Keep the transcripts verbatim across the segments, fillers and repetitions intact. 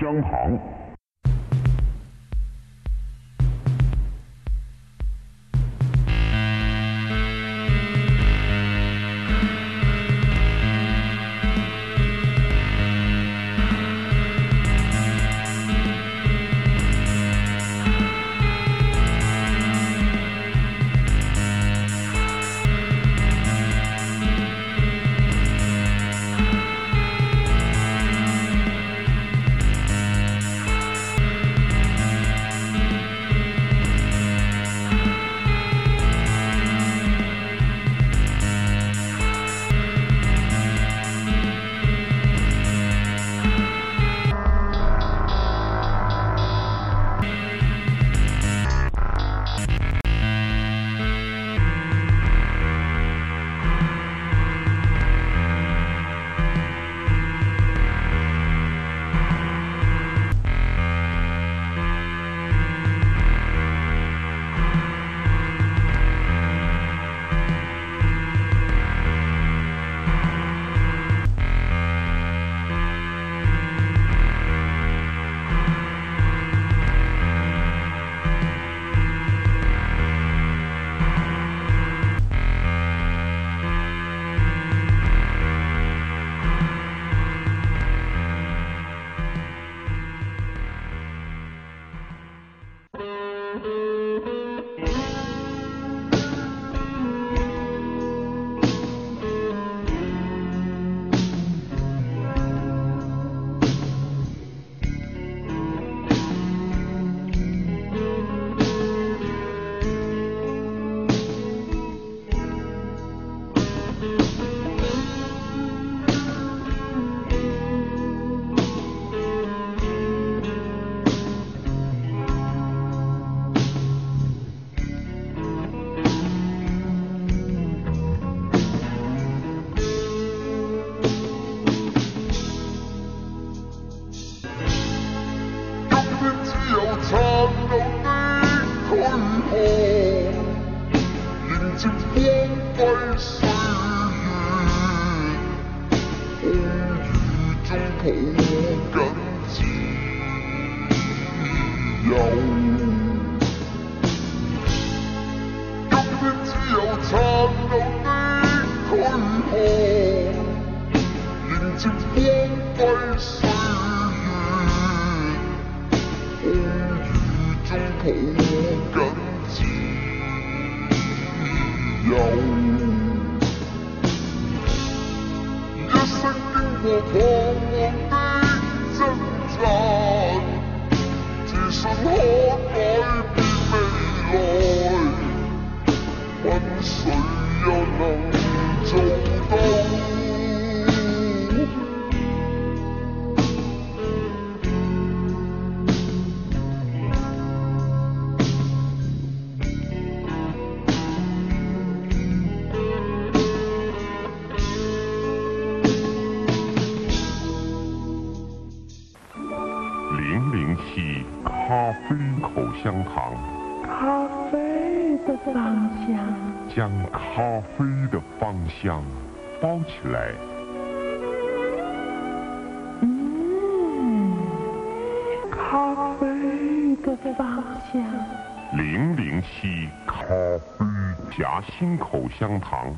香堂。 香糖，咖啡的芳香，将咖啡的芳香包起来。嗯，咖啡的芳香。零零七咖啡夹心口香糖。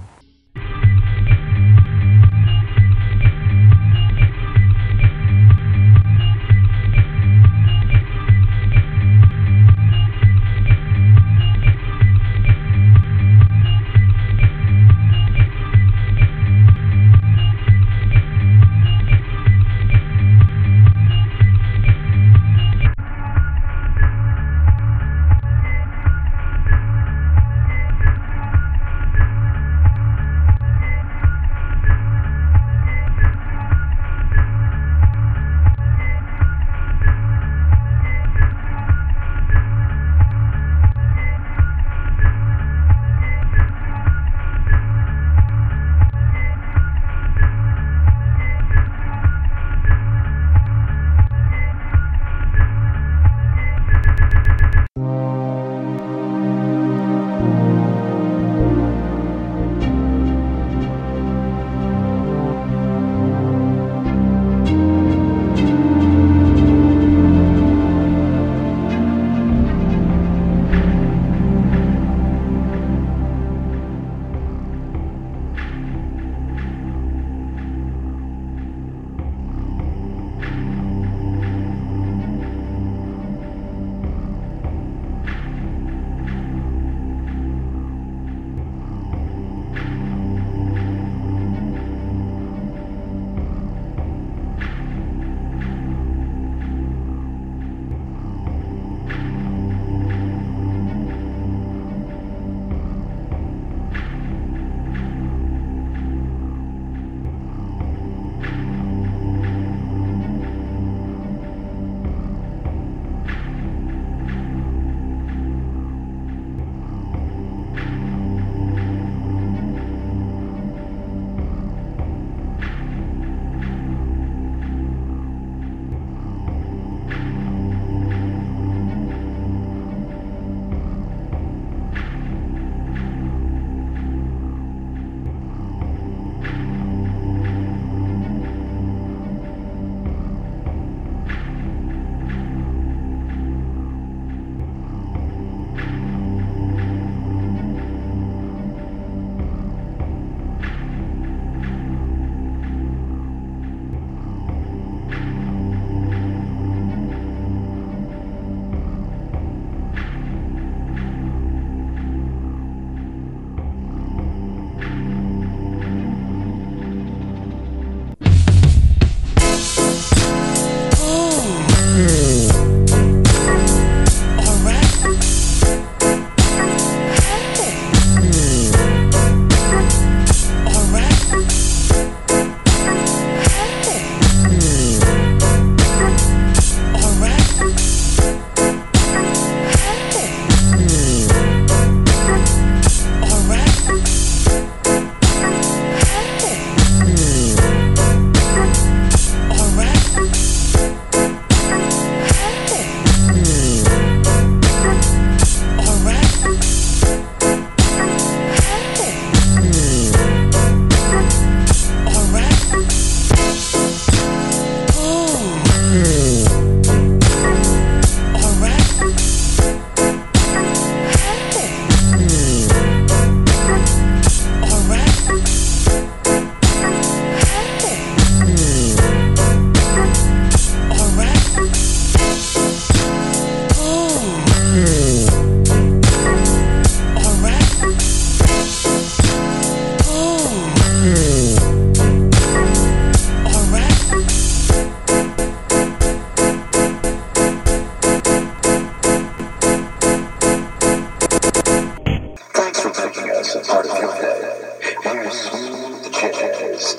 making us a part of your day. We're smooth jazz.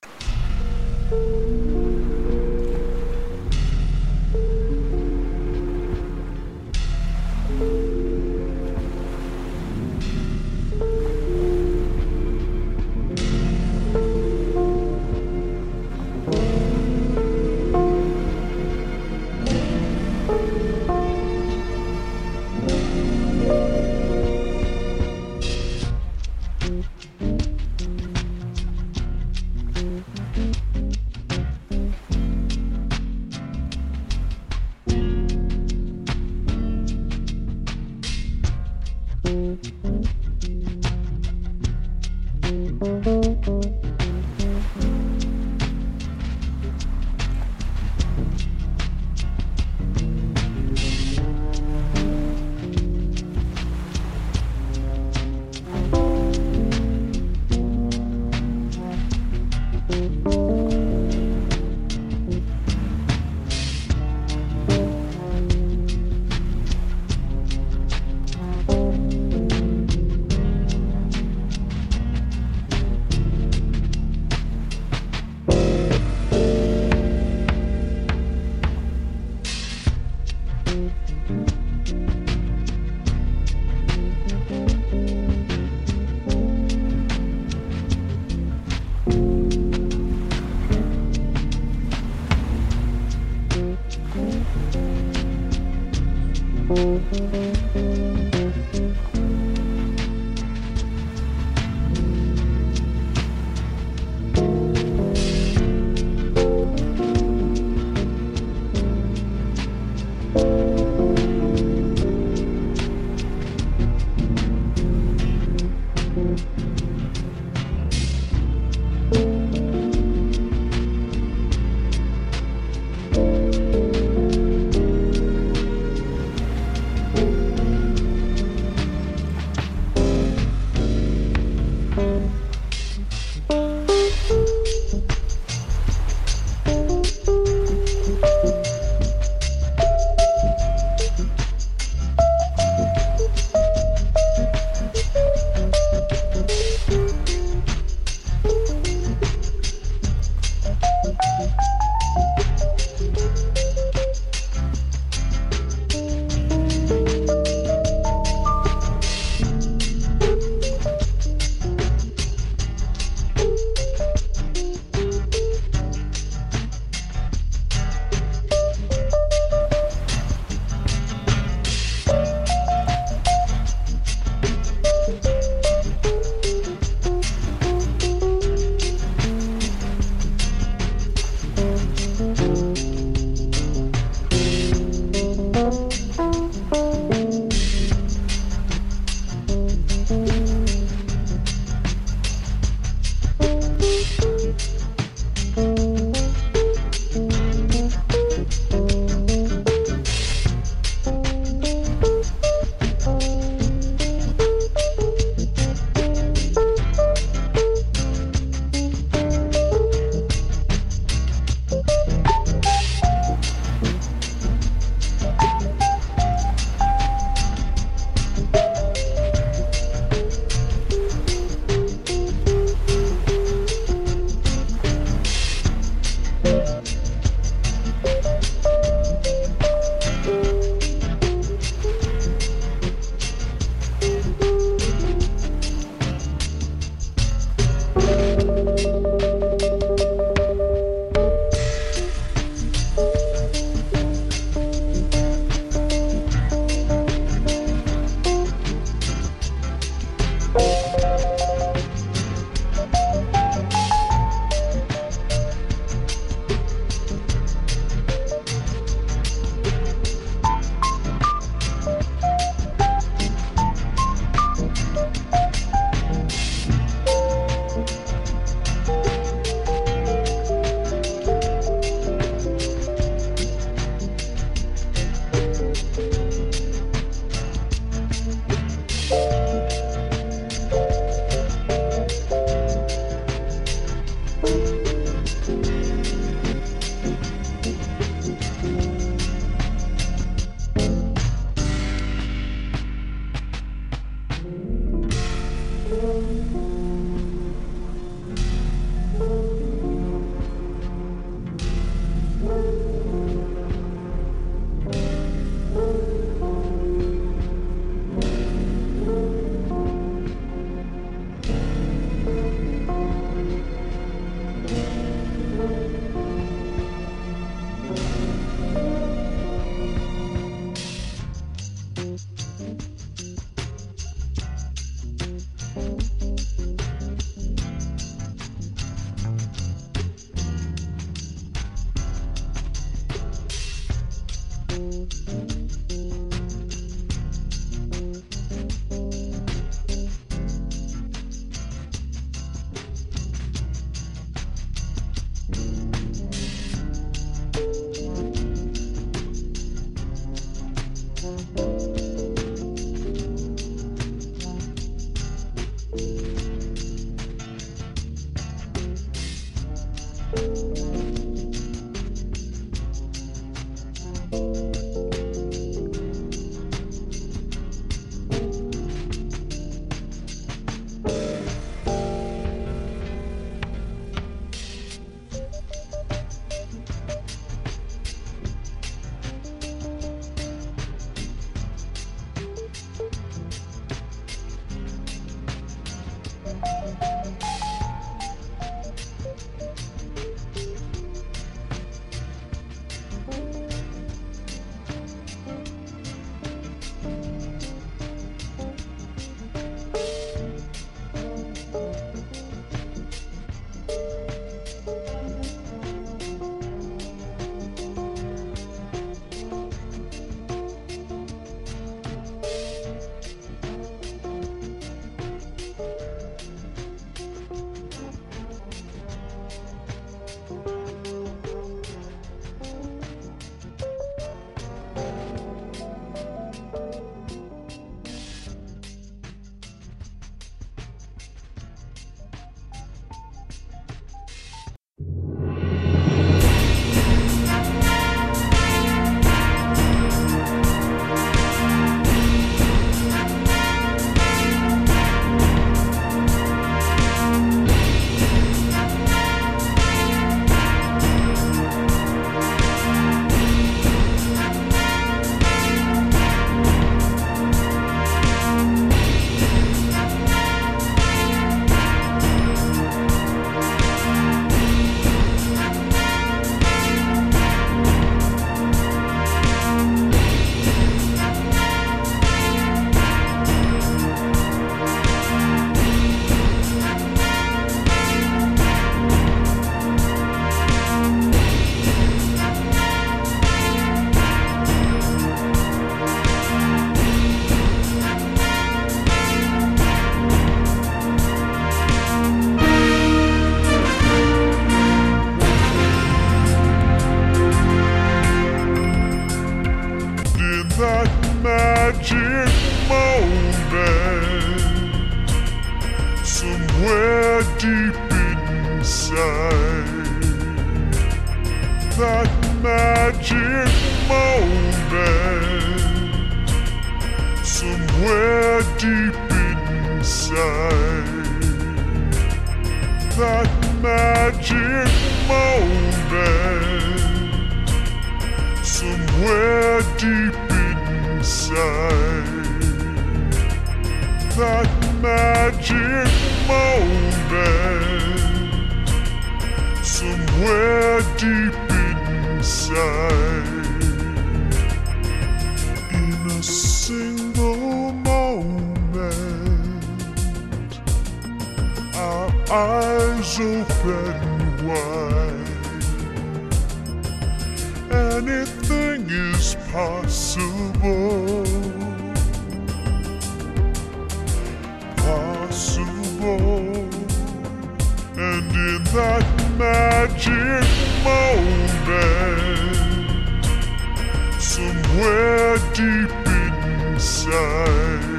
Somewhere deep inside,